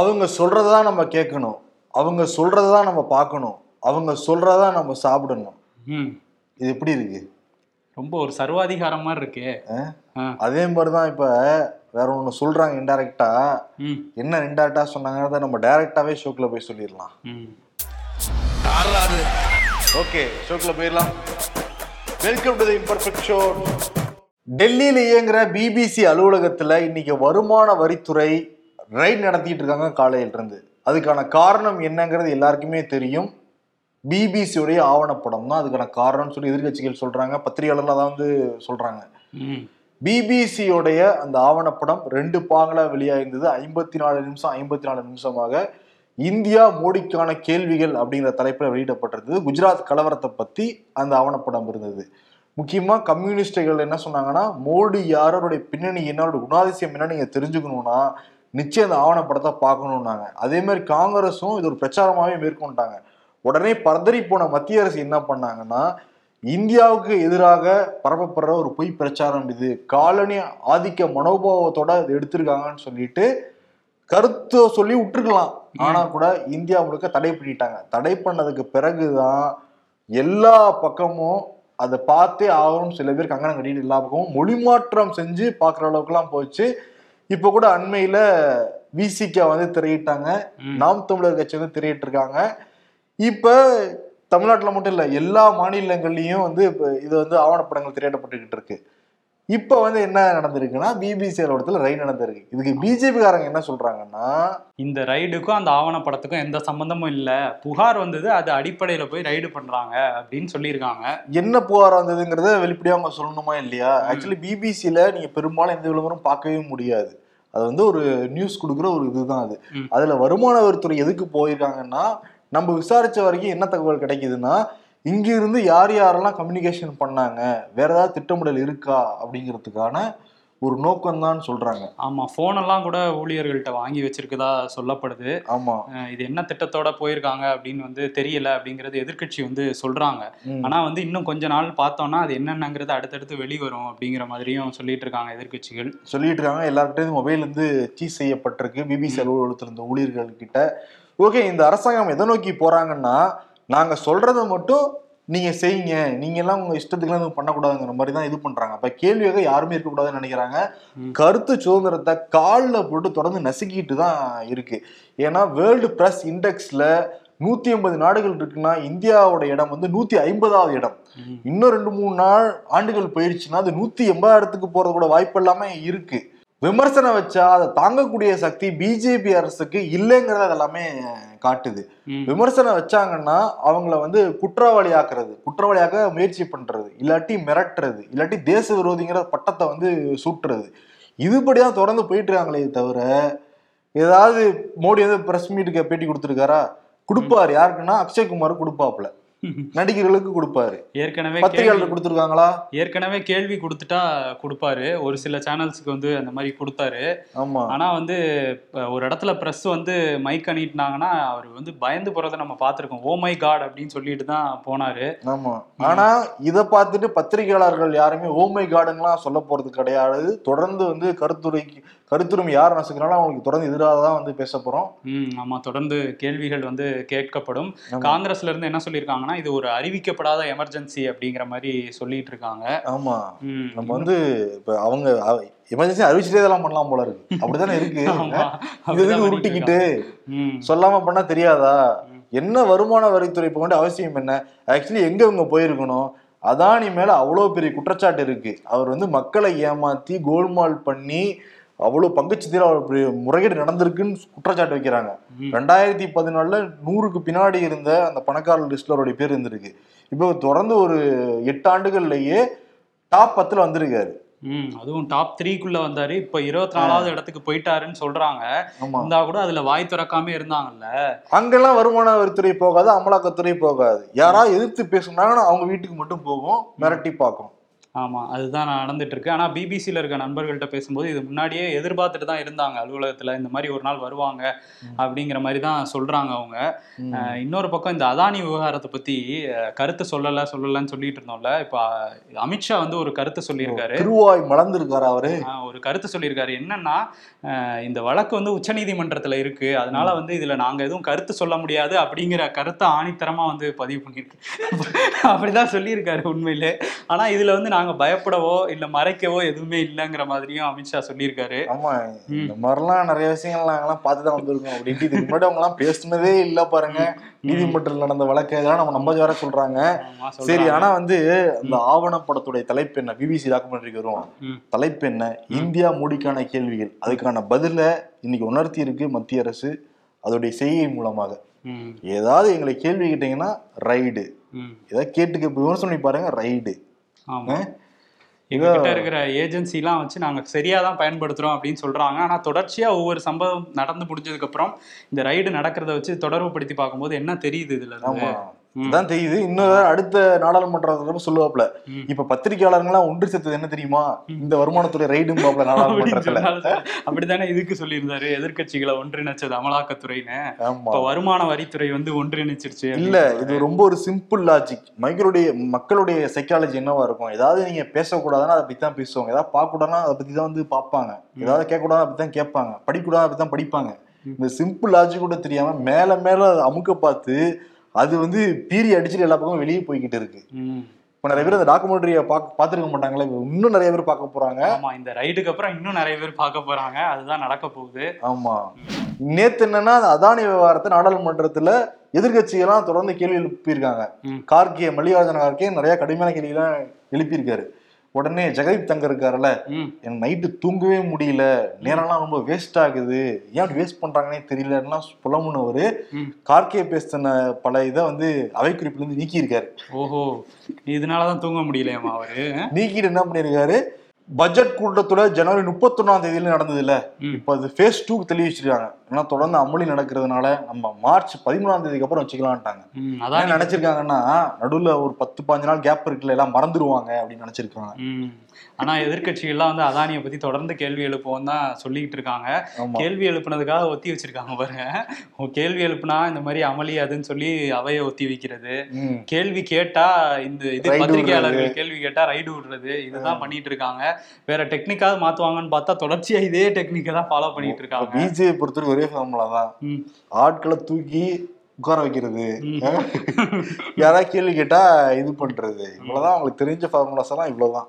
அவங்க சொல்றதான் நம்ம கேட்கணும், அவங்க சொல்றதான் நம்ம பார்க்கணும், அவங்க சொல்றதான் நம்ம சாப்பிடணும். இது எப்படி இருக்கு? ரொம்ப ஒரு சர்வாதிகாரம் மாதிரி இருக்கு. அதே மாதிரிதான் இப்ப வேற ஒண்ணு சொல்றாங்க இன்டைரக்டா, என்ன இன்டைரக்டா சொன்னாங்கன்றத நம்ம டைரக்டாவே ஷோக்குல போய் சொல்லிடலாம். ஓகே, ஷோக்குல போயிடலாம். Welcome to the imperfect show. டெல்லியில இயங்குற பிபிசி அலுவலகத்துல இன்னைக்கு வருமான வரித்துறை ரைட் நடத்திட்டு இருக்காங்க காலையில இருந்து. அதுக்கான காரணம் என்னங்கிறது எல்லாருக்குமே தெரியும். பிபிசியுடைய ஆவணப்படம் தான் அதுக்கான காரணம்னு சொல்லி எதிர்கட்சிகள் சொல்றாங்க, பத்திரிகையாளர்கள் தான் வந்து சொல்றாங்க. பிபிசியோடைய அந்த ஆவணப்படம் 2 பாகங்களா வெளியாயிருந்தது. 54 நிமிஷமாக இந்தியா மோடிக்கான கேள்விகள் அப்படிங்கிற தலைப்பில் வெளியிடப்பட்டிருந்தது. குஜராத் கலவரத்தை பத்தி அந்த ஆவணப்படம் இருந்தது. முக்கியமா கம்யூனிஸ்டுகள் என்ன சொன்னாங்கன்னா, மோடி யாரோடைய பின்னணி என்ன, அவருடைய குணாதிசயம் என்ன நீங்க தெரிஞ்சுக்கணும்னா நிச்சயம் அந்த ஆவணப்படத்தை பார்க்கணும்னாங்க. அதே மாதிரி காங்கிரஸும் இது ஒரு பிரச்சாரமாகவே மேற்கொண்டாங்க. உடனே பதறி போன மத்திய அரசு என்ன பண்ணாங்கன்னா, இந்தியாவுக்கு எதிராக பரப்பப்படுற ஒரு பொய் பிரச்சாரம் இது, காலனி ஆதிக்க மனோபாவத்தோட அது எடுத்திருக்காங்கன்னு சொல்லிட்டு கருத்தை சொல்லி விட்டுருக்கலாம். ஆனா கூட இந்தியா முழுக்க தடை பண்ணிட்டாங்க. தடை பண்ணதுக்கு பிறகுதான் எல்லா பக்கமும் அதை பார்த்தே ஆகணும்னு சில பேர் கங்கணம் கட்டிட்டு எல்லா பக்கமும் மொழி மாற்றம் செஞ்சு பார்க்குற அளவுக்குலாம் போச்சு. இப்போ கூட அண்மையில விசிகா வந்து திரையிட்டாங்க, நாம் தமிழர் கட்சி வந்து திரையிட்டு இருக்காங்க. இப்ப தமிழ்நாட்டில் மட்டும் இல்லை, எல்லா மாநிலங்கள்லையும் வந்து இப்போ இது வந்து ஆவணப்படங்கள் திரையிடப்பட்டுக்கிட்டு இருக்கு. இப்போ வந்து என்ன நடந்திருக்குன்னா, பிபிசி அலுவலகத்துல ரைடு நடந்திருக்கு. இதுக்கு பிஜேபிக்காரங்க என்ன சொல்றாங்கன்னா, இந்த ரைடுக்கும் அந்த ஆவணப்படத்துக்கும் எந்த சம்பந்தமும் இல்லை, புகார் வந்தது அது அடிப்படையில் போய் ரைடு பண்றாங்க அப்படின்னு சொல்லியிருக்காங்க. என்ன புகார் வந்ததுங்கிறத வெளிப்படையாக அவங்க சொல்லணுமா இல்லையா? ஆக்சுவலி பிபிசியில நீங்க பெரும்பாலும் எந்த விளம்பரம் பார்க்கவே முடியாது. அது வந்து ஒரு நியூஸ் கொடுக்குற ஒரு இதுதான் அது. அதுல வருமான வரித்துறை எதுக்கு போயிருக்காங்கன்னா, நம்ம விசாரிச்ச வரைக்கும் என்ன தகவல் கிடைக்குதுன்னா, இங்கிருந்து யார் யாரெல்லாம் கம்யூனிகேஷன் பண்ணாங்க, வேற ஏதாவது திட்டமிடல் இருக்கா அப்படிங்கிறதுக்கான ஒரு நோக்கம் தான் சொல்றாங்க. ஆமா, போனெல்லாம் கூட ஊழியர்கள்ட்ட வாங்கி வச்சிருக்கதா சொல்லப்படுது. ஆமா, இது என்ன திட்டத்தோட போயிருக்காங்க அப்படின்னு வந்து தெரியல அப்படிங்கறது எதிர்கட்சி வந்து சொல்றாங்க. ஆனா வந்து இன்னும் கொஞ்ச நாள் பார்த்தோம்னா அது என்னென்னங்கிறது அடுத்தடுத்து வெளிவரும் அப்படிங்கிற மாதிரியும் சொல்லிட்டு இருக்காங்க எதிர்கட்சிகள். சொல்லிட்டு இருக்காங்க எல்லார்கிட்டையும் மொபைல் வந்து சீஸ் செய்யப்பட்டிருக்கு பிபிசி அலுவலகத்தில் இருந்த ஊழியர்கள் கிட்ட. ஓகே, இந்த அரசாங்கம் எதை நோக்கி போறாங்கன்னா, நாங்க சொல்றதை மட்டும் நீங்க செய்யுங்க, நீங்க எல்லாம் உங்க இஷ்டத்துக்குலாம் எதுவும் பண்ணக்கூடாதுங்கிற மாதிரி தான் இது பண்றாங்க. அப்ப கேள்வியாக யாருமே இருக்கக்கூடாதுன்னு நினைக்கிறாங்க. கருத்து சுதந்திரத்தை காலில் போட்டு தொடர்ந்து நசுக்கிட்டு தான் இருக்கு. ஏன்னா வேர்ல்டு பிரஸ் இண்டெக்ஸ்ல 150 நாடுகள் இருக்குன்னா இந்தியாவோட இடம் வந்து 150வது இடம். இன்னும் 2-3 ஆண்டுகள் போயிடுச்சுன்னா அது 180க்கு போறது கூட வாய்ப்பு எல்லாமே இருக்கு. விமர்சனம் வச்சா அதை தாங்கக்கூடிய சக்தி பிஜேபி அரசுக்கு இல்லைங்கிறத அதெல்லாமே காட்டுது. விமர்சனம் வச்சாங்கன்னா அவங்கள வந்து குற்றவாளி ஆக்குறது, குற்றவாளியாக முயற்சி பண்றது, இல்லாட்டி மிரட்டுறது, இல்லாட்டி தேச விரோதிங்கிற பட்டத்தை வந்து சூட்டுறது, இதுபடிதான் தொடர்ந்து போயிட்டு இருக்காங்களே தவிர ஏதாவது மோடி வந்து பிரஸ் மீட்டுக்கு பேட்டி கொடுத்துருக்காரா? கொடுப்பாரு. யாருக்குன்னா அக்ஷய்குமார் கொடுப்பாப்புல, நடிகர்களுக்கு கொடுப்பாரு. ஏற்கனவே பத்திரிகையாளர் கொடுத்துருக்காங்களா? ஏற்கனவே கேள்வி கொடுத்துட்டா கொடுப்பாரு, ஒரு சில சேனல்ஸுக்கு வந்து அந்த மாதிரி கொடுத்தாரு. ஆமா, ஆனா வந்து ஒரு இடத்துல பிரஸ் வந்து மைக் அணிட்டாங்கன்னா அவர் வந்து பயந்து போறதை நம்ம பார்த்திருக்கோம். ஓ மை காட் அப்படின்னு சொல்லிட்டு தான் போனாரு. ஆமா, ஆனா இதை பார்த்துட்டு பத்திரிகையாளர்கள் யாருமே ஓ மை காடுங்கலாம் சொல்ல போறது கிடையாது. தொடர்ந்து வந்து கருத்துரிமை யார் நசுக்கிறாலும் அவங்களுக்கு தொடர்ந்து எதிராக தான் வந்து பேச போறோம். ஆமா, தொடர்ந்து கேள்விகள் வந்து கேட்கப்படும். காங்கிரஸ்ல இருந்து என்ன சொல்லியிருக்காங்கன்னா, இது ஒரு அறிவிக்கப்படாத எமர்ஜென்சி அப்படிங்கிற மாதிரி சொல்லிட்டு இருக்காங்க. ஆமா, நம்ம வந்து இப்ப அவங்க எமர்ஜென்சி அறிவிச்சுட்டே இதெல்லாம் பண்ணலாம் போல இருக்கு. அப்படித்தானே இருக்கு. இது உருட்டிக்கிட்டு சொல்லாம பண்ணா தெரியாதா? என்ன வருமான வரித்துறை போக வேண்டிய அவசியம் என்ன? ஆக்சுவலி எங்க இவங்க போயிருக்கணும்? அதானி மேல அவ்வளோ பெரிய குற்றச்சாட்டு இருக்கு. அவர் வந்து மக்களை ஏமாத்தி கோல்மால் பண்ணி அவ்வளோ பங்குச்சத்தில் அவர் முறைகேடு நடந்திருக்குன்னு குற்றச்சாட்டு வைக்கிறாங்க. 2014 100க்கு பின்னாடி இருந்த அந்த பணக்காரர் லிஸ்ட்ல அவருடைய பேர் இருந்திருக்கு. இப்போ தொடர்ந்து ஒரு 8 ஆண்டுகள்லயே டாப் 10ல் வந்திருக்காரு. அதுவும் டாப் 3க்குள்ள வந்தாரு. இப்ப 24வது இடத்துக்கு போயிட்டாருன்னு சொல்றாங்க. இருந்தா கூட அதுல வாய் திறக்காம இருந்தாங்கல்ல. அங்கெல்லாம் வருமான வரித்துறை போகாது, அமலாக்கத்துறை போகாது. யாராவது எதிர்த்து பேசணும்னா அவங்க வீட்டுக்கு மட்டும் போகும், மிரட்டி பார்க்கும். ஆமாம், அதுதான் நடந்துட்டுருக்கு. ஆனால் பிபிசியில் இருக்க நண்பர்கள்ட்ட பேசும்போது இது முன்னாடியே எதிர்பார்த்துட்டு தான் இருந்தாங்க, அலுவலகத்தில் இந்த மாதிரி ஒரு நாள் வருவாங்க அப்படிங்கிற மாதிரி தான் சொல்கிறாங்க அவங்க. இன்னொரு பக்கம் இந்த அதானி விவகாரத்தை பற்றி கருத்து சொல்லலைன்னு சொல்லிட்டு இருந்தோம்ல, இப்போ அமித்ஷா வந்து ஒரு கருத்து சொல்லியிருக்காரு, திருவாய் மலர்ந்திருக்காரு அவரு. ஒரு கருத்து சொல்லியிருக்காரு என்னன்னா, இந்த வழக்கு வந்து உச்சநீதிமன்றத்தில் இருக்குது, அதனால வந்து இதில் நாங்கள் எதுவும் கருத்து சொல்ல முடியாது அப்படிங்கிற கருத்தை ஆணித்தரமாக வந்து பதிவு பண்ணியிருக்கு அப்படிதான் சொல்லியிருக்காரு உண்மையிலே. ஆனால் இதில் வந்து நாங்க பயப்படவோ இல்ல மறைக்கவோ எதுவுமே இல்லங்கிற மாதிரியும் அமித்ஷா சொல்லியிருக்காரு. ஆமா, இந்த மாதிரிலாம் நிறைய விஷயங்கள் நாங்கெல்லாம் பார்த்துதான் வந்திருக்கோம் அப்படின்ட்டு. இதுக்கு முன்னாடி அவங்க எல்லாம் பேசுனதே இல்ல பாருங்க, நீதிமன்றத்தில் நடந்த வழக்கு இதெல்லாம் நம்ம நம்ப வேற சொல்றாங்க. சரி, ஆனா வந்து இந்த ஆவணப்படத்துடைய தலைப்பு என்ன, பிபிசி டாக்குமெண்ட்ரிக்கு வரும் தலைப்பு என்ன, இந்தியா மோடிக்கான கேள்விகள், அதுக்கான பதில இன்னைக்கு உணர்த்தி இருக்கு மத்திய அரசு அதோடைய செய்கை மூலமாக. ஏதாவது எங்களை கேள்வி கேட்டீங்கன்னா ரைடு, ஏதாவது கேட்டுக்க விமர்சனம் பண்ணி பாருங்க ரைடு, எங்ககிட்ட இருக்கிற ஏஜென்சிலாம் வச்சு நாங்கள் சரியாக தான் பயன்படுத்துகிறோம் அப்படின்னு சொல்கிறாங்க. ஆனால் தொடர்ச்சியாக ஒவ்வொரு சம்பவம் நடந்து முடிஞ்சதுக்கப்புறம் இந்த ரைடு நடக்கிறத வச்சு தொடர்பு படுத்தி பார்க்கும்போது என்ன தெரியுது இதுலதான் தெரியுது. இன்னொரு அடுத்த நாடாளுமன்றத்தில் சொல்லுவாப்புல, இப்ப பத்திரிகையாளர்கள்லாம் ஒன்று சேர்த்தது என்ன தெரியுமா, இந்த வருமானத்துறை ரைடும் பாப்புல நாடாளுமன்றத்தில் அப்படித்தானே இதுக்கு சொல்லியிருந்தாரு, எதிர்கட்சிகளை ஒன்றிணைச்சது அமலாக்கத்துறைன்னு, வருமான வரித்துறை வந்து ஒன்றிணைச்சிருச்சு. இல்ல, இது ரொம்ப ஒரு சிம்பிள் லாஜிக். மக்களுடைய சைக்காலஜி என்னவா இருக்கும், ஏதாவது நீங்க பேசக்கூடாதுன்னா அதை பத்தி தான் பேசுவாங்க, ஏதாவது பார்க்கக்கூடாதுன்னா அதை பத்தி தான் வந்து பார்ப்பாங்க, ஏதாவது கேட்கக்கூடாது அப்படி தான் கேட்பாங்க, படிக்கூடாது அப்படி தான் படிப்பாங்க. இந்த சிம்பிள் லாஜிக் கூட தெரியாம மேல மேல அமுக்க பார்த்து அது வந்து பீரி அடிச்சுட்டு எல்லா பக்கமும் வெளியே போய்கிட்டு இருக்கு. இப்போ நிறைய பேர் அந்த டாக்குமெண்ட்ரியை பார்த்துருக்க மாட்டாங்களே, இன்னும் நிறைய பேர் பார்க்க போறாங்க. ஆமா, இந்த ரைடுக்கு அப்புறம் இன்னும் நிறைய பேர் பார்க்க போறாங்க, அதுதான் நடக்க போகுது. ஆமா, நேற்று என்னன்னா அதானி விவகாரத்தை நாடாளுமன்றத்துல எதிர்கட்சிகள்லாம் தொடர்ந்து கேள்வி எழுப்பியிருக்காங்க. கார்கே, மல்லிகார்ஜுன கார்கே நிறைய கடுமையான கேள்வியெல்லாம் எழுப்பியிருக்காரு. உடனே ஜெகதீப் தங்க இருக்காருல்ல, என் நைட்டு தூங்கவே முடியல, நேரம்லாம் ரொம்ப வேஸ்ட் ஆகுது, ஏன் வேஸ்ட் பண்றாங்கன்னே தெரியலன்னா புலமுன்னவரு கார்கே பேசின பல இதை வந்து அவை குறிப்புல இருந்து நீக்கியிருக்காரு. ஓஹோ, இதனாலதான் தூங்க முடியலையாமா அவரு. நீக்கிட்டு என்ன பண்ணியிருக்காரு, பட்ஜெட் கூட்டத்தோட ஜனவரி 31 நடந்தது இல்ல, இப்ப அது phase 2 தெளிவிச்சிருக்காங்க. ஏன்னா தொடர்ந்து அமளி நடக்கிறதுனால நம்ம மார்ச் 13 அப்புறம் வச்சுக்கலான்ட்டாங்க. அதான் நினைச்சிருக்காங்கன்னா நடுவுல ஒரு 10-15 நாள் கேப் இருக்குல்ல, எல்லாம் மறந்துடுவாங்க அப்படின்னு நினைச்சிருக்காங்க. ஆனா எதிர்கட்சிகள்லாம் வந்து அதானியை பத்தி தொடர்ந்து கேள்வி எழுப்புவோம் தான் சொல்லிக்கிட்டு இருக்காங்க. கேள்வி எழுப்புனதுக்காக ஒத்தி வச்சிருக்காங்க பாருங்க, கேள்வி எழுப்புனா இந்த மாதிரி அமளி அதுன்னு சொல்லி அவைய ஒத்தி வைக்கிறது, கேள்வி கேட்டா இந்த இது பத்திரிகையாளர்கள் கேள்வி கேட்டா ரைடு விடுறது, இதுதான் பண்ணிட்டு இருக்காங்க. வேற டெக்னிக்காவது மாத்துவாங்கன்னு பார்த்தா தொடர்ச்சியா இதே டெக்னிக்கை தான் ஃபாலோ பண்ணிட்டு இருக்காங்க. பிஜேபி பொறுத்தவரைக்கும் ஒரே ஃபார்முலா தான், ஆட்களை தூக்கி உட்கார வைக்கிறது, யாராவது கேள்வி கேட்டா இது பண்றது, இவ்வளவுதான் அவங்களுக்கு தெரிஞ்ச ஃபார்முலாஸ் எல்லாம், இவ்வளவுதான்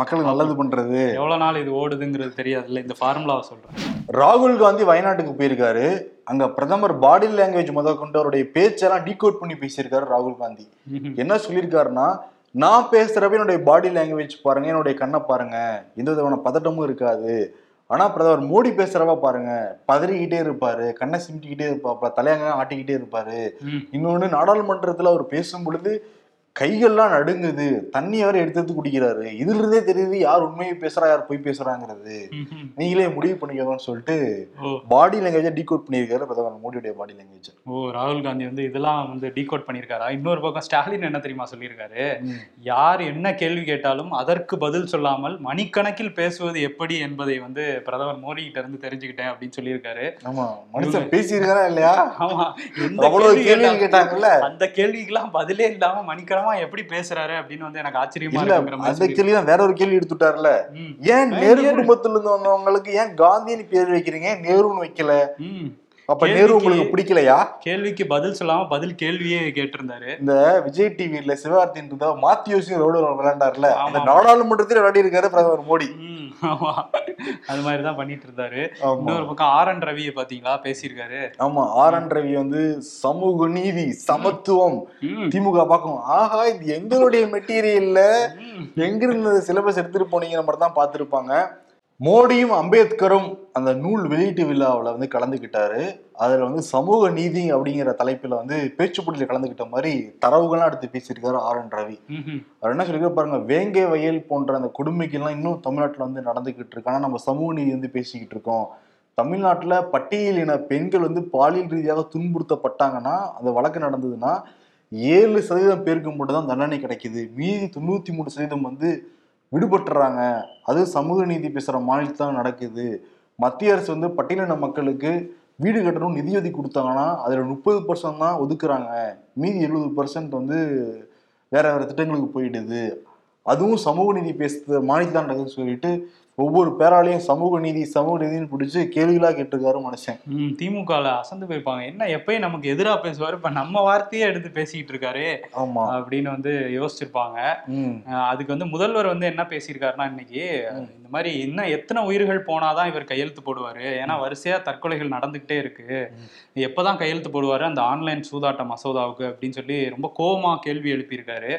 மக்களுக்கு நல்லது பண்றது. எவ்வளவு நாள் இது ஓடுதுங்கிறது தெரியாது இல்ல, இந்த ஃபார்முலாவை சொல்றேன். ராகுல் காந்தி வயநாட்டுக்கு போயிருக்காரு, அங்க பிரதமர் பாடி லாங்குவேஜ் முதற்கொண்டு அவருடைய பேச்செல்லாம் டீகோட் பண்ணி பேசியிருக்காரு ராகுல் காந்தி. என்ன சொல்லியிருக்காருன்னா, நான் பேசுறப்ப என்னுடைய பாடி லாங்குவேஜ் பாருங்க, என்னுடைய கண்ணை பாருங்க, எந்த விதமான பதட்டமும் இருக்காது. ஆனா பிரதமர் மோடி பேசுறப்ப பாருங்க, பதறிக்கிட்டே இருப்பாரு, கண்ணை சிமிட்டிக்கிட்டே இருப்பாப்புல, தலையாங்க ஆட்டிக்கிட்டே இருப்பாரு. இன்னொன்னு, நாடாளுமன்றத்துல அவர் பேசும் பொழுது கைகள்லாம் நடுங்குது, தண்ணி அவரை எடுத்து குடிக்கிறாரு, இதுல இருந்தே தெரியுது யார் உண்மையை பேசுறா யார் போய் பேசுறாங்கிறது, நீங்களே முடிவு பண்ணிக்கணும்னு சொல்லிட்டு பாடி லாங்குவேஜ டீகோட் பண்ணியிருக்காரு பிரதமர் மோடியுடைய பாடி லாங்குவேஜ். ஓ, ராகுல் காந்தி வந்து இதெல்லாம் வந்து டீகோட் பண்ணியிருக்காரா. இன்னொரு பக்கம் ஸ்டாலின் என்ன தெரியுமா சொல்லியிருக்காரு, யார் என்ன கேள்வி கேட்டாலும் அதற்கு பதில் சொல்லாமல் மணிக்கணக்கில் பேசுவது எப்படி என்பதை வந்து பிரதமர் மோடி கிட்ட இருந்து தெரிஞ்சுக்கிட்டேன் அப்படின்னு சொல்லியிருக்காரு. ஆமா, மனுஷன் பேசியிருக்காரா இல்லையா. ஆமா, அவ்வளவு கேள்வி கேட்டாங்கல்ல, அந்த கேள்விக்கெல்லாம் பதிலே இல்லாம மணிக்கணக்கு எப்படி பேசுறாரு அப்படின்னு வந்து எனக்கு ஆச்சரியமா இருக்கு. அந்த கேள்வி தான் வேற ஒரு கேள்வி எடுத்துட்டார்ல, ஏன் நேரு குடும்பத்துல இருந்து வந்தவங்களுக்கு ஏன் காந்தின்னு பேர் வைக்கிறீங்க, நேருன்னு வைக்கல, அப்ப நேரு உங்களுக்கு பிடிக்கலையா. கேள்விக்கு பதில் சொல்லாம பதில் கேள்வியே கேட்டிருந்தாரு. இந்த விஜய் டிவில சிவகார்த்தின் இருந்தா மாத்தியோசியும் ரோடு விளையாண்டாருல, அந்த நாடாளுமன்றத்தில் விளையாடி இருக்காரு பிரதமர் மோடி. அது மாதிரிதான் பண்ணிட்டு இருந்தாரு. இன்னொரு பக்கம் ஆர் என் ரவியை பாத்தீங்களா, பேசியிருக்காரு. ஆமா, ஆர் என் ரவி வந்து சமூக நீதி சமத்துவம் திமுக பாக்கும், ஆஹா இது எங்களுடைய மெட்டீரியல்ல எங்கிருந்து சிலபஸ் எடுத்துட்டு போனீங்க நம்ம தான் பாத்துருப்பாங்க. மோடியும் அம்பேத்கரும் அந்த நூல் வெளியீட்டு விழாவில் வந்து கலந்துக்கிட்டாரு. அதில் வந்து சமூக நீதி அப்படிங்கிற தலைப்பில் வந்து பேச்சு போட்டியில் கலந்துக்கிட்ட மாதிரி தரவுகள்லாம் எடுத்து பேசியிருக்காரு ஆர் என் ரவி. அவர் என்ன சொல்லியிருக்காரு பாருங்க, வேங்கை வயல் போன்ற அந்த கொடுமைக்கெல்லாம் இன்னும் தமிழ்நாட்டில் வந்து நடந்துக்கிட்டு இருக்கு, ஆனால் நம்ம சமூக நீதி வந்து பேசிக்கிட்டு இருக்கோம். தமிழ்நாட்டில் பட்டியலின பெண்கள் வந்து பாலியல் ரீதியாக துன்புறுத்தப்பட்டாங்கன்னா, அந்த வழக்கு நடந்ததுன்னா 7% பேருக்கு மட்டும் தான் தண்டனை கிடைக்குது, மீதி 93% வந்து விடுபட்டுறாங்க. அது சமூக நீதி பேசுகிற மாநிலத்தில் தான் நடக்குது. மத்திய அரசு வந்து பட்டியலின மக்களுக்கு வீடு கட்டணும் நிதி ஒதுக்கி கொடுத்தாங்கன்னா அதில் 30% தான் ஒதுக்குறாங்க, மீதி 70% வந்து வேற வேற திட்டங்களுக்கு போயிடுது. அதுவும் சமூக நீதி பேசுகிற மாநிலத்தில் தான் நடக்குதுன்னு சொல்லிட்டு ஒவ்வொரு பேராலையும் சமூக நீதி சமூக நீதினு பிடிச்சி கேள்விகளாக கேட்டிருக்காரு மனுஷன். திமுகவில் அசந்து போயிருப்பாங்க, என்ன எப்பயும் நமக்கு எதிராக பேசுவார், இப்போ நம்ம வார்த்தையே எடுத்து பேசிக்கிட்டு இருக்காரு ஆமாம் அப்படின்னு வந்து யோசிச்சிருப்பாங்க. அதுக்கு வந்து முதல்வர் வந்து என்ன பேசியிருக்காருன்னா, இன்னைக்கு இந்த மாதிரி இன்னும் எத்தனை உயிர்கள் போனாதான் இவர் கையெழுத்து போடுவார், ஏன்னா வரிசையாக தற்கொலைகள் நடந்துக்கிட்டே இருக்கு, எப்போதான் கையெழுத்து போடுவார் அந்த ஆன்லைன் சூதாட்ட மசோதாவுக்கு அப்படின்னு சொல்லி ரொம்ப கோபமாக கேள்வி எழுப்பியிருக்காரு.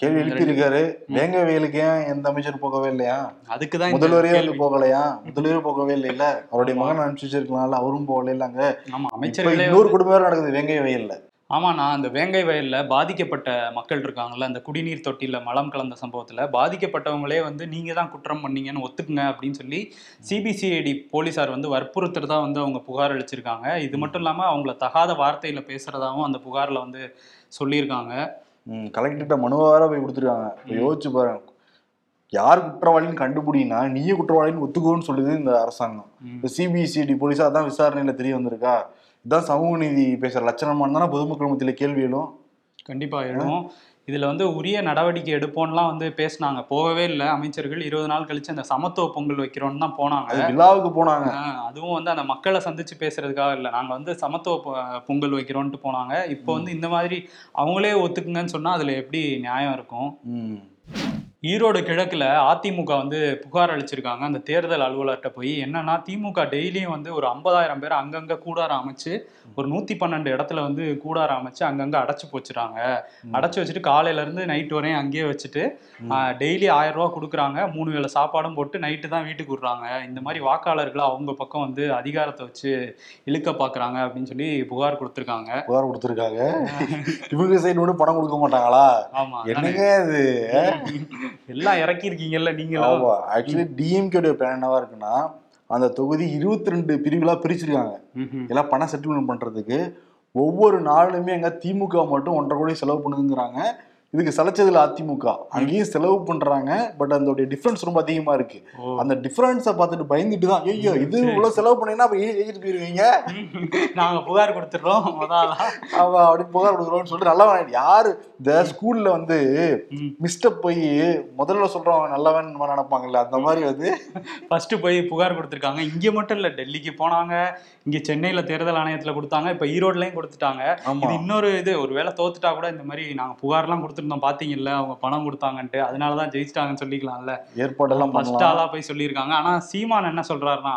கேள்வி எழுப்பியிருக்காரு, வேங்க வயலுக்கு ஏன் எந்த அமைச்சர் போகவே இல்லையா, அதுக்கு தான் போகவே இல்ல, அவருடைய மகன் அனுப்பிச்சு இருக்கலாம்ல, அவரும் போகல இல்லங்க. ஆமா, அமைச்சர்களே இன்னொரு குடும்பம் நடக்குது வேங்கை வயல்ல. ஆமா, நான் அந்த வேங்கை வயல்ல பாதிக்கப்பட்ட மக்கள் இருக்காங்கல்ல, அந்த குடிநீர் தொட்டியில மலம் கலந்த சம்பவத்துல பாதிக்கப்பட்டவங்களே வந்து நீங்க தான் குற்றம் பண்ணீங்கன்னு ஒத்துக்குங்க அப்படின்னு சொல்லி சிபிசிஐடி போலீசார் வந்து வற்புறுத்தறதா வந்து அவங்க புகார் அளிச்சிருக்காங்க. இது மட்டும் இல்லாம அவங்கள தகாத வார்த்தையில பேசுறதாவும் அந்த புகார்ல வந்து சொல்லியிருக்காங்க. கலெக்டர்கிட்ட மனுவார போய் கொடுத்துருக்காங்க. யோசிச்சு பாருங்க, யார் குற்றவாளின்னு கண்டுபிடினா நீயே குற்றவாளின்னு ஒத்துக்கோன்னு சொல்லுது இந்த அரசாங்கம். இந்த சிபிசிஐடி போலீஸா அதான் விசாரணையில தெரிய வந்திருக்கா, இதான் சமூக நீதி பேசுற லட்சணமானு தானே பொதுமக்கள் மத்தியில கேள்வி எழும், கண்டிப்பா எழும். இதில் வந்து உரிய நடவடிக்கை எடுப்போம்லாம் வந்து பேசினாங்க, போகவே இல்லை அமைச்சர்கள். 20 நாள் கழிச்சு அந்த சமத்துவ பொங்கல் வைக்கிறோன்னு தான் போனாங்க, விழாவுக்கு போனாங்க. அதுவும் வந்து அந்த மக்களை சந்திச்சு பேசுறதுக்காக இல்லை, நாங்கள் வந்து சமத்துவ பொங்கல் வைக்கிறோன்ட்டு போனாங்க. இப்போ வந்து இந்த மாதிரி அவங்களே ஒத்துக்குங்கன்னு சொன்னால் அதில் எப்படி நியாயம் இருக்கும்? ஈரோடு கிழக்கில் அதிமுக வந்து புகார் அளிச்சிருக்காங்க அந்த தேர்தல் அலுவலர்கிட்ட போய். என்னன்னா, திமுக டெய்லியும் வந்து ஒரு 50,000 பேர் அங்கங்கே கூடாரம் அமைச்சு, ஒரு 112 இடத்துல வந்து கூடாரம் அமைச்சு அங்கங்கே அடைச்சி போச்சுட்டாங்க. அடைச்சி வச்சுட்டு காலையிலேருந்து நைட்டு வரையும் அங்கேயே வச்சுட்டு டெய்லி 1000 ரூபா கொடுக்குறாங்க, 3 வேளை சாப்பாடும் போட்டு நைட்டு தான் வீட்டுக்கு விடுறாங்க. இந்த மாதிரி வாக்காளர்களை அவங்க பக்கம் வந்து அதிகாரத்தை வச்சு இழுக்க பார்க்குறாங்க அப்படின்னு சொல்லி புகார் கொடுத்துருக்காங்க. புகார் கொடுத்துருக்காங்க. இவங்க சைடு ஒன்றும் பணம் கொடுக்க மாட்டாங்களா? ஆமாம், என்னங்க அது எல்லாம் இறக்கி இருக்கீங்கல்ல நீங்களா? ஆக்சுவலி டிஎம்கேடைய பிளான் என்னவா இருக்குன்னா, அந்த தொகுதி 22 பிரிவுகளா பிரிச்சிருக்காங்க, எல்லாம் பணம் செட்டில்மெண்ட் பண்றதுக்கு. ஒவ்வொரு நாளுமே அங்க திமுக மட்டும் 1.5 கோடி செலவு பண்ணுதுங்கிறாங்க. இதுக்கு சலைச்சதுல அதிமுக அங்கேயும் செலவு பண்றாங்க, பட் அதோடைய டிஃபரன்ஸ் ரொம்ப அதிகமா இருக்கு. அந்த டிஃபரன்ஸை பார்த்துட்டு பயந்துட்டு தான், ஐயோ இது இவ்வளவு செலவு பண்ணீங்கன்னா அப்ப ஏஜிட்டு போயிருவீங்க, நாங்க புகார் கொடுத்துடுறோம் அப்படி புகார் கொடுக்குறோம்னு சொல்லிட்டு நல்லவன் யாரு இந்த ஸ்கூல்ல வந்து மிஸ்டப் போய் முதல்ல சொல்றவங்க நல்லவன் நினைப்பாங்கல்ல, அந்த மாதிரி வந்து ஃபர்ஸ்ட் போய் புகார் கொடுத்துருக்காங்க. இங்க மட்டும் இல்ல, டெல்லிக்கு போனாங்க, இங்க சென்னையில தேர்தல் ஆணையத்துல கொடுத்தாங்க, இப்ப ஈரோடுலயும் கொடுத்துட்டாங்க. இன்னொரு இது, ஒருவேளை தோத்துட்டா கூட இந்த மாதிரி நாங்க புகார்லாம் கொடுத்து பாத்தீங்கல்ல அவங்க பணம் கொடுத்தாங்கன்ட்டு, அதனாலதான் ஜெயிச்சிட்டாங்கன்னு சொல்லிக்கலாம்ல, ஏற்பாடெல்லாம் ஃபர்ஸ்ட் ஆளா போய் சொல்லியிருக்காங்க. ஆனா சீமான் என்ன சொல்றாருன்னா,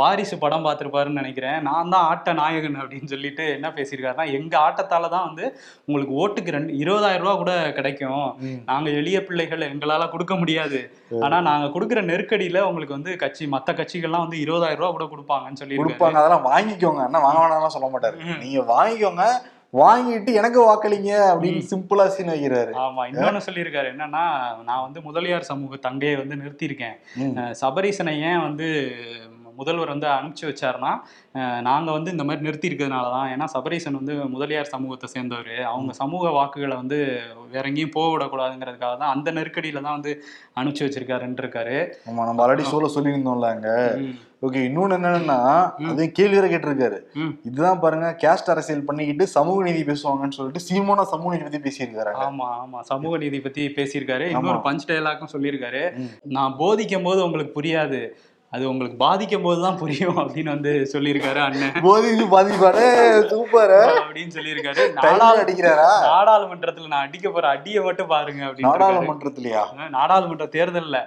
வாரிசு படம் பார்த்திருப்பாருன்னு நினைக்கிறேன், நான் தான் ஆட்ட நாயகன் அப்படின்னு சொல்லிட்டு என்ன பேசியிருக்காருன்னா, எங்க ஆட்டத்தால தான் வந்து உங்களுக்கு ஓட்டுக்கு 20,000 ரூபா கூட கிடைக்கும், நாங்க எளிய பிள்ளைகள் எங்களால கொடுக்க முடியாது, ஆனா நாங்க கொடுக்குற நெருக்கடியில உங்களுக்கு வந்து கட்சி மற்ற கட்சிகள்லாம் வந்து 20,000 ரூபா கூட கொடுப்பாங்கன்னு சொல்லி கொடுப்பாங்க, அதெல்லாம் வாங்கிக்கோங்க, என்ன வாங்க வேணாம்லாம் சொல்ல மாட்டாரு, நீங்க வாங்கிக்கோங்க, வாங்கிட்டு எனக்கு வாக்களிங்க அப்படின்னு சிம்பிளா சீன் வைக்கிறாரு. ஆமா, இன்னொன்னு சொல்லியிருக்காரு என்னன்னா, நான் வந்து முதலியார் சமூக தங்கையை வந்து நிறுத்தியிருக்கேன், சபரீசனை ஏன் வந்து முதல்வர் வந்து அனுப்பிச்சு வச்சாருன்னா நாங்கள் வந்து இந்த மாதிரி நிறுத்தி இருக்கிறதுனால தான், ஏன்னா சபரீசன் வந்து முதலியார் சமூகத்தை சேர்ந்தவர், அவங்க சமூக வாக்குகளை வந்து வேற எங்கேயும் போக விடக்கூடாதுங்கிறதுக்காக தான் அந்த நெருக்கடியில தான் வந்து அனுப்பிச்சு வச்சிருக்காருன்னு இருக்காரு. ஆமா, நம்ம ஆல்ரெடி சொல்லியிருந்தோம்ல அங்க. ஓகே, இன்னொன்னு என்னன்னா, அதே கேள்வி வேற கேட்டிருக்காரு, இதுதான் பாருங்க கேஸ்ட் அரசியல் பண்ணிக்கிட்டு சமூக நீதி பேசுவாங்கன்னு சொல்லிட்டு சீமானா சமூக நீதி பத்தி பேசியிருக்காரு. ஆமா ஆமா, சமூக நீதி பத்தி பேசியிருக்காரு. இன்னொரு பஞ்ச் டயலாக்கும் சொல்லியிருக்காரு, நான் போதிக்கும் போது உங்களுக்கு புரியாது, அது உங்களுக்கு பாதிக்கும் போதுதான் புரியும் அப்படின்னு வந்து சொல்லியிருக்காரு. அண்ணன் போதிக்கு பாதிப்பாரு சூப்பர் அப்படின்னு சொல்லியிருக்காரு. அடிக்கிறாரா? நாடாளுமன்றத்துல நான் அடிக்க போற அடியை மட்டும் பாருங்க அப்படின்னு. நாடாளுமன்றத்திலயா? நாடாளுமன்ற தேர்தல்ல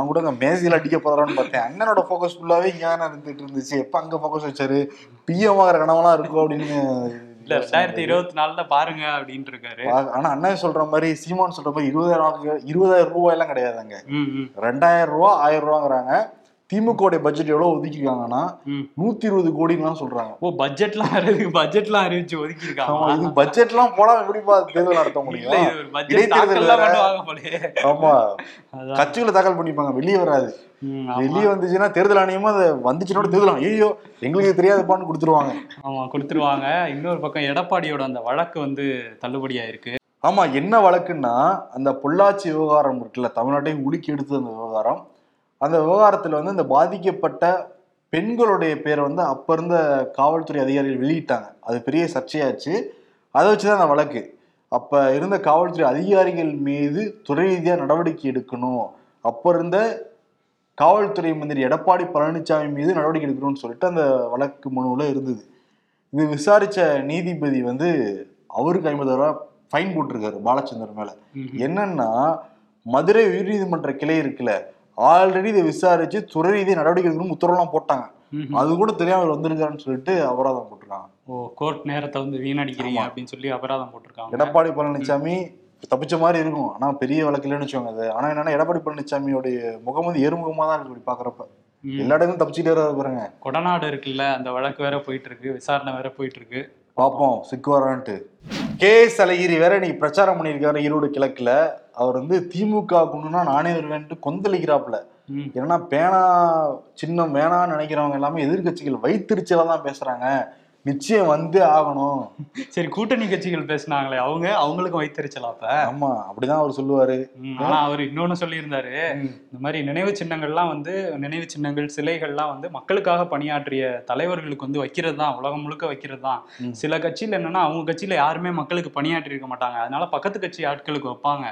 நான் கூட மேசியில அடிக்க போறான்னு பார்த்தேன், அண்ணனோட போக்கஸ் ஃபுல்லாவே இங்க இருந்துட்டு இருந்துச்சு, எப்ப அங்க போக்கஸ் வச்சாரு, பிஎம் ஆகிற கனவெல்லாம் இருக்கும் அப்படின்னு இல்ல, 2024 பாருங்க அப்படின்னு இருக்காரு. ஆனா அண்ணன் சொல்ற மாதிரி சீமான் சொல்ற மாதிரி 20,000 ரூபாய் எல்லாம் கிடையாதாங்க, 2000 ரூபா 1000 ரூபாங்கிறாங்க. திமுக பட்ஜெட் எவ்வளவு ஒதுக்கிருக்காங்கன்னா 120 கோடின்னு சொல்றாங்க. ஓ, பட்ஜெட்லாம் அறிவிச்சு ஒதுக்கிருக்காங்க. பட்ஜெட் எல்லாம் போடாம எப்படிப்பா தேர்தல் நடத்த முடியும்? ஆமா, கட்சிகளை தாக்கல் பண்ணிப்பாங்க, வெளியே வராது. வெளியே வந்துச்சுன்னா தேர்தல் ஆணையமா அதை வந்துச்சுனோட தேர்தல் ஐயோ எங்களுக்கு தெரியாதுப்பான்னு கொடுத்துருவாங்க. ஆமா, கொடுத்துருவாங்க. இன்னொரு பக்கம் எடப்பாடியோட அந்த வழக்கு வந்து தள்ளுபடியா இருக்கு. ஆமா, என்ன வழக்குன்னா அந்த பொள்ளாச்சி விவகாரம் இருக்குல்ல, தமிழ்நாட்டையும் உலுக்கி எடுத்தது அந்த விவகாரம். அந்த விவகாரத்தில் வந்து இந்த பாதிக்கப்பட்ட பெண்களுடைய பேரை வந்து அப்போ இருந்த காவல்துறை அதிகாரிகள் வெளியிட்டாங்க. அது பெரிய சர்ச்சையாச்சு. அதை வச்சு தான் அந்த வழக்கு. அப்போ இருந்த காவல்துறை அதிகாரிகள் மீது துறை ரீதியாக நடவடிக்கை எடுக்கணும், அப்போ இருந்த காவல்துறை மந்திரி எடப்பாடி பழனிசாமி மீது நடவடிக்கை எடுக்கணும்னு சொல்லிட்டு அந்த வழக்கு மனுவில் இருந்தது. இது விசாரித்த நீதிபதி வந்து அவருக்கு 50,000 ஃபைன் போட்டிருக்காரு பாலச்சந்தர் மேலே. என்னன்னா, மதுரை உயர்நீதிமன்ற கிளை இருக்குல்ல, ஆல்ரெடி இதை விசாரிச்சு துறை ரீதியாக நடவடிக்கை எடுக்கணும்னு உத்தரவுலாம் போட்டாங்க. அது கூட தெரியாமல் வந்திருக்காருன்னு சொல்லிட்டு அபராதம் போட்டிருக்காங்க. ஓ, கோர்ட் நேரத்தை வந்து வீணடிக்கிறீங்க அப்படின்னு சொல்லி அபராதம் போட்டிருக்காங்க. எடப்பாடி பழனிசாமி தப்பிச்ச மாதிரி இருக்கும், ஆனா பெரிய வழக்கு இல்லைன்னு வச்சுக்கோங்க அது. ஆனா என்னன்னா, எடப்பாடி பழனிசாமியோடைய முகம் வந்து ஏறுமுகமா தான் இருக்கு. இப்படி பாக்குறப்ப எல்லா இடமும் தப்பிச்சுட்டே பாருங்க. கொடநாடு இருக்குல்ல, அந்த வழக்கு வேற போயிட்டு இருக்கு, விசாரணை வேற போயிட்டு இருக்கு. பார்ப்போம் சிக்குவாரான்ட்டு. கே சலகிரி வேற இன்னைக்கு பிரச்சாரம் பண்ணியிருக்காரு ஈரோடு கிழக்குல. அவர் வந்து திமுக கொண்டுன்னா நானே வருவேன்ட்டு கொந்தளிக்கிறாப்புல. ஏன்னா பேனா சின்னம் வேணான்னு நினைக்கிறவங்க எல்லாமே எதிர்கட்சிகள் வைத்திருச்சல தான் பேசுறாங்க, நிச்சயம் வந்து ஆகணும். சரி, கூட்டணி கட்சிகள் பேசினாங்களே அவங்க, அவங்களுக்கும் வைத்தறிச்சலாப்ப. ஆமா, அப்படிதான் அவர் சொல்லுவாரு. ஆனா அவர் இன்னொன்னு சொல்லியிருந்தாரு, இந்த மாதிரி நினைவு சின்னங்கள் சிலைகள்லாம் வந்து மக்களுக்காக பணியாற்றிய தலைவர்களுக்கு வந்து வைக்கிறது தான், உலகம் முழுக்க வைக்கிறது தான். சில கட்சியில என்னன்னா, அவங்க கட்சியில யாருமே மக்களுக்கு பணியாற்றி இருக்க மாட்டாங்க, அதனால பக்கத்து கட்சி ஆட்களுக்கு வைப்பாங்க.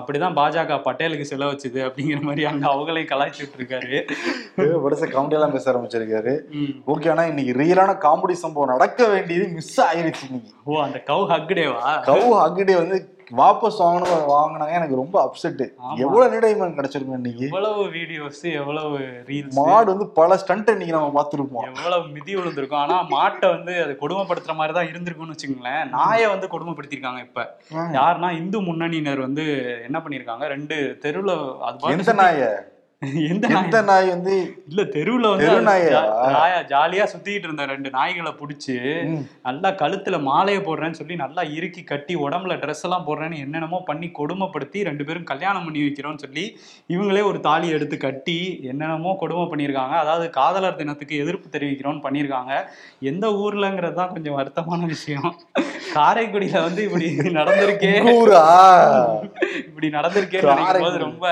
அப்படிதான் பாஜக பட்டேலுக்கு சிலை வச்சுது அப்படிங்கிற மாதிரி அங்க அவங்களே கலாய்ச்சிட்டு இருக்காரு. காமெடி எல்லாம் பேச ஆரம்பிச்சிருக்காரு. ஓகே, ஆனா இன்னைக்கு ரியலான காமெடி சம்பவம் நடக்க வேண்டியது மிஸ் ஆயிருச்சு இன்னைக்கு. ஓ, அந்த கவு ஹக் டே வந்து வாபஸ் வாங்கினாங்க. எனக்கு ரொம்ப அப்செட். எவ்வளவு என்டர்டெயின்மென்ட் கிடைச்சிருக்கும் இன்னைக்கு, எவ்வளவு வீடியோஸ், எவ்வளவு ரீல்ஸ். மாடு வந்து பல ஸ்டண்ட் இன்னைக்கு நம்ம பார்த்துருப்போம், எவ்வளவு மிதி விழுந்திருக்கும். ஆனா மாட்டை வந்து அது கொடுமைப்படுத்துற மாதிரி தான் இருந்திருக்கும்னு வச்சுங்களேன். நாயை வந்து கொடுமைப்படுத்திருக்காங்க. இப்ப யாருன்னா, இந்து முன்னணியினர் வந்து என்ன பண்ணிருக்காங்க, 2 தெருவுல எந்த நாயை தெருவுல ஜாலியா சுத்திட்டு இருந்த 2 நாய்களை புடிச்சு நல்லா கழுத்துல மாலையை போடுறேன்னு சொல்லி நல்லா இறுக்கி கட்டி உடம்புல ட்ரெஸ் எல்லாம் போடுறேன்னு என்னென்னமோ பண்ணி கொடுமைப்படுத்தி 2 பேரும் கல்யாணம் பண்ணி வைக்கிறோம்னு சொல்லி இவங்களே ஒரு தாலி எடுத்து கட்டி என்னென்னமோ கொடுமை பண்ணியிருக்காங்க. அதாவது காதலர் தினத்துக்கு எதிர்ப்பு தெரிவிக்கிறோம்னு பண்ணியிருக்காங்க. எந்த ஊர்லங்கிறது தான் கொஞ்சம் வருத்தமான விஷயம். காரைக்குடியில வந்து இப்படி நடந்திருக்கே நினைக்கும் போது ரொம்ப.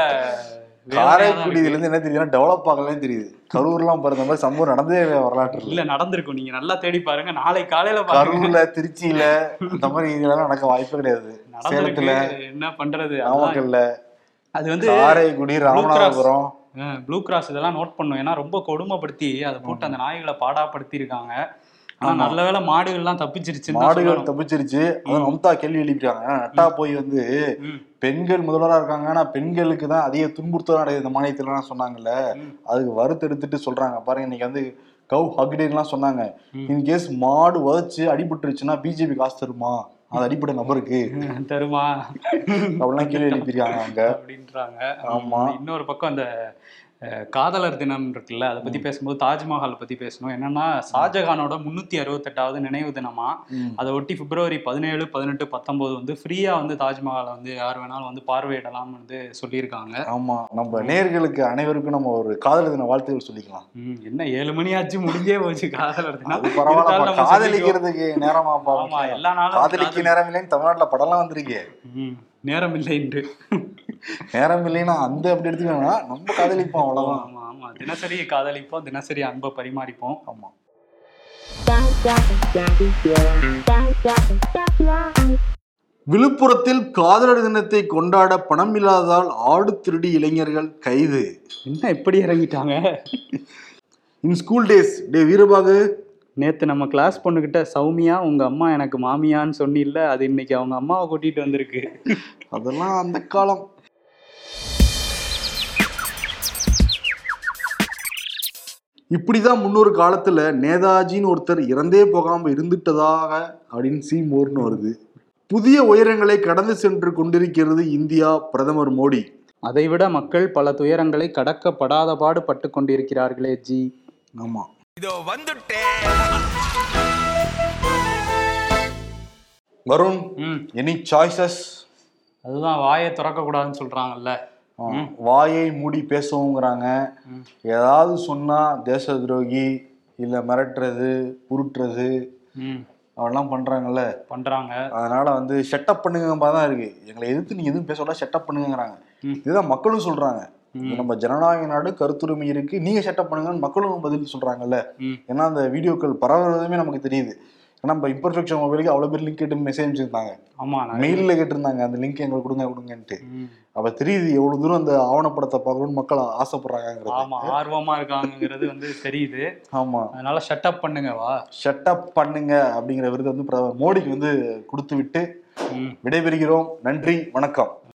காரைக்குடியில இருந்து என்ன தெரியுதுன்னா, டெவலப் ஆகலாம் தெரியுது. கரூர்லாம் பிறந்த மாதிரி சம்பவம் நடந்தே வரலாற்று இல்ல, நடந்திருக்கும். நீங்க நல்லா தேடி பாருங்க, நாளை காலையில கரூர்ல, திருச்சியில அந்த மாதிரி நடக்க வாய்ப்பே கிடையாது. சேலத்துல என்ன பண்றது, நாமக்கல்ல, அது வந்து காரைக்குடி, ராமநாதபுரம், ப்ளூ கிராஸ், இதெல்லாம் நோட் பண்ணும். ஏன்னா ரொம்ப கொடுமைப்படுத்தி அதை போட்டு அந்த நாய்களை பாடாப்படுத்தி இருக்காங்க. ஆனா நல்ல வேலை மாடுகள்லாம் தப்பிச்சிருச்சு. மம்தா கேள்வி எழுப்பிட்டாங்க, நட்டா போய் வந்து பெண்கள் முதல்வரா இருக்காங்க, ஆனா பெண்களுக்கு தான் அதிக துன்புறுத்தலாம் அடையுது இந்த மாநிலத்துல சொன்னாங்கல்ல, அதுக்கு வறுத்தெடுத்துட்டு சொல்றாங்க பாருங்க. இன்னைக்கு வந்து கவு ஹக்டேலாம் சொன்னாங்க, இன்கேஸ் மாடு உதச்சு அடிபட்டுருச்சுன்னா பிஜேபி காசு தருமா, அது அடிப்படை நபருக்கு தருமா அப்படிலாம் கேள்வி எழுப்பியிருக்காங்க அங்க அப்படின்றாங்க. ஆமா, இன்னொரு பக்கம் அந்த காதலர் தினம் இருக்குல்ல, அதை பத்தி பேசும்போது தாஜ்மஹால் பத்தி பேசணும். என்னன்னா, ஷாஜஹானோட 368வது நினைவு தினமா அதை ஒட்டி February 17, 18, 19 வந்து ஃப்ரீயா வந்து தாஜ்மஹாலை வந்து யார் வேணாலும் வந்து பார்வையிடலாம் வந்து சொல்லியிருக்காங்க. ஆமா, நம்ம நேயர்களுக்கு அனைவருக்கும் நம்ம ஒரு காதலர் தின வாழ்த்துக்கள் சொல்லிக்கலாம். என்ன 7 மணி ஆச்சு, முடிஞ்சே போச்சு காதலர் தினம். பரவாயில்ல, காதலிக்கிறதுக்கு நேரமா? ஆமா, எல்லா நாளும் காதலிக்கு நேரம் இல்லைன்னு தமிழ்நாட்டுல படம்லாம் வந்திருக்கு. நேரம் இல்லை என்று நேரம் இல்லைன்னா அந்த அப்படி எடுத்துக்கோங்கன்னா நம்ம காதலிப்போம், அவ்வளவுதான். ஆமா ஆமா, தினசரி காதலிப்போம், தினசரி அன்பை பரிமாறிப்போம். ஆமா, விழுப்புரத்தில் காதலர் தினத்தை கொண்டாட பணம் இல்லாததால் ஆடு திருடி இளைஞர்கள் கைது. என்ன எப்படி இறங்கிட்டாங்க இன் ஸ்கூல் டேஸ் டே வீரபாகு. நேற்று நம்ம கிளாஸ் பொண்ணுகிட்ட சௌமியா உங்கள் அம்மா எனக்கு மாமியான்னு சொன்னில்ல, அது இன்னைக்கு அவங்க அம்மாவை கூட்டிகிட்டு வந்திருக்கு. அதெல்லாம் அந்த காலம். இப்படிதான் முன்னொரு காலத்தில் நேதாஜின்னு ஒருத்தர் இறந்தே போகாமல் இருந்துட்டதாக அப்படின்னு சி மோர்னு வருது. புதிய உயரங்களை கடந்து சென்று கொண்டிருக்கிறது இந்தியா பிரதமர் மோடி. அதைவிட மக்கள் பல துயரங்களை கடக்கப்படாத பாடு பட்டு கொண்டிருக்கிறார்களே ஜி. ஆமா, இதோ வந்துட்டேன் வருண். Any choices? அதுதான் வாயை திறக்க கூடாதுன்னு சொல்றாங்கல்ல, வாயை மூடி பேசவும்ங்கிறாங்க. ஏதாவது சொன்னா தேச துரோகி இல்ல மிரட்டுறது உருட்டுறது அவெல்லாம் பண்றாங்கல்ல பண்றாங்க. அதனால வந்து ஷட்டப் பண்ணுங்க தான் இருக்கு. எங்களை எதிர்த்து நீங்க எதுவும் பேச ஷட்டப் பண்ணுங்கிறாங்க. இதுதான் மக்களும் சொல்றாங்க. நம்ம ஜனநாயக நாடு, கருத்துரிமை இருக்கு, நீங்க ஷட்டப் பண்ணுங்கன்னு மக்களும் பதில் சொல்றாங்கல்ல. ஏன்னா அந்த வீடியோக்கள் பரவுறதுமே நமக்கு தெரியுது. ஏன்னா நம்ம இம்பர்ஃபெக்ஷன் மொபைலுக்கு அவ்வளோ பேர் லிங்க் கேட்டு மெசேஜ் அனுப்பிச்சிருந்தாங்க. ஆமாம், மெயிலில் கேட்டிருந்தாங்க அந்த லிங்க் எங்களுக்கு கொடுங்க கொடுங்கன்ட்டு. அப்போ தெரியுது எவ்வளோ தூரம் அந்த ஆவணப்படத்தை பார்க்கணும்னு மக்கள் ஆசைப்படுறாங்கிறது. ஆமாம், ஆர்வமாக இருக்காங்கிறது வந்து தெரியுது. ஆமாம், அதனால ஷட்டப் பண்ணுங்க வா ஷட்டப் பண்ணுங்க அப்படிங்கிற விருது வந்து பிரதமர் மோடிக்கு வந்து கொடுத்து விட்டு விடைபெறுகிறோம். நன்றி, வணக்கம்.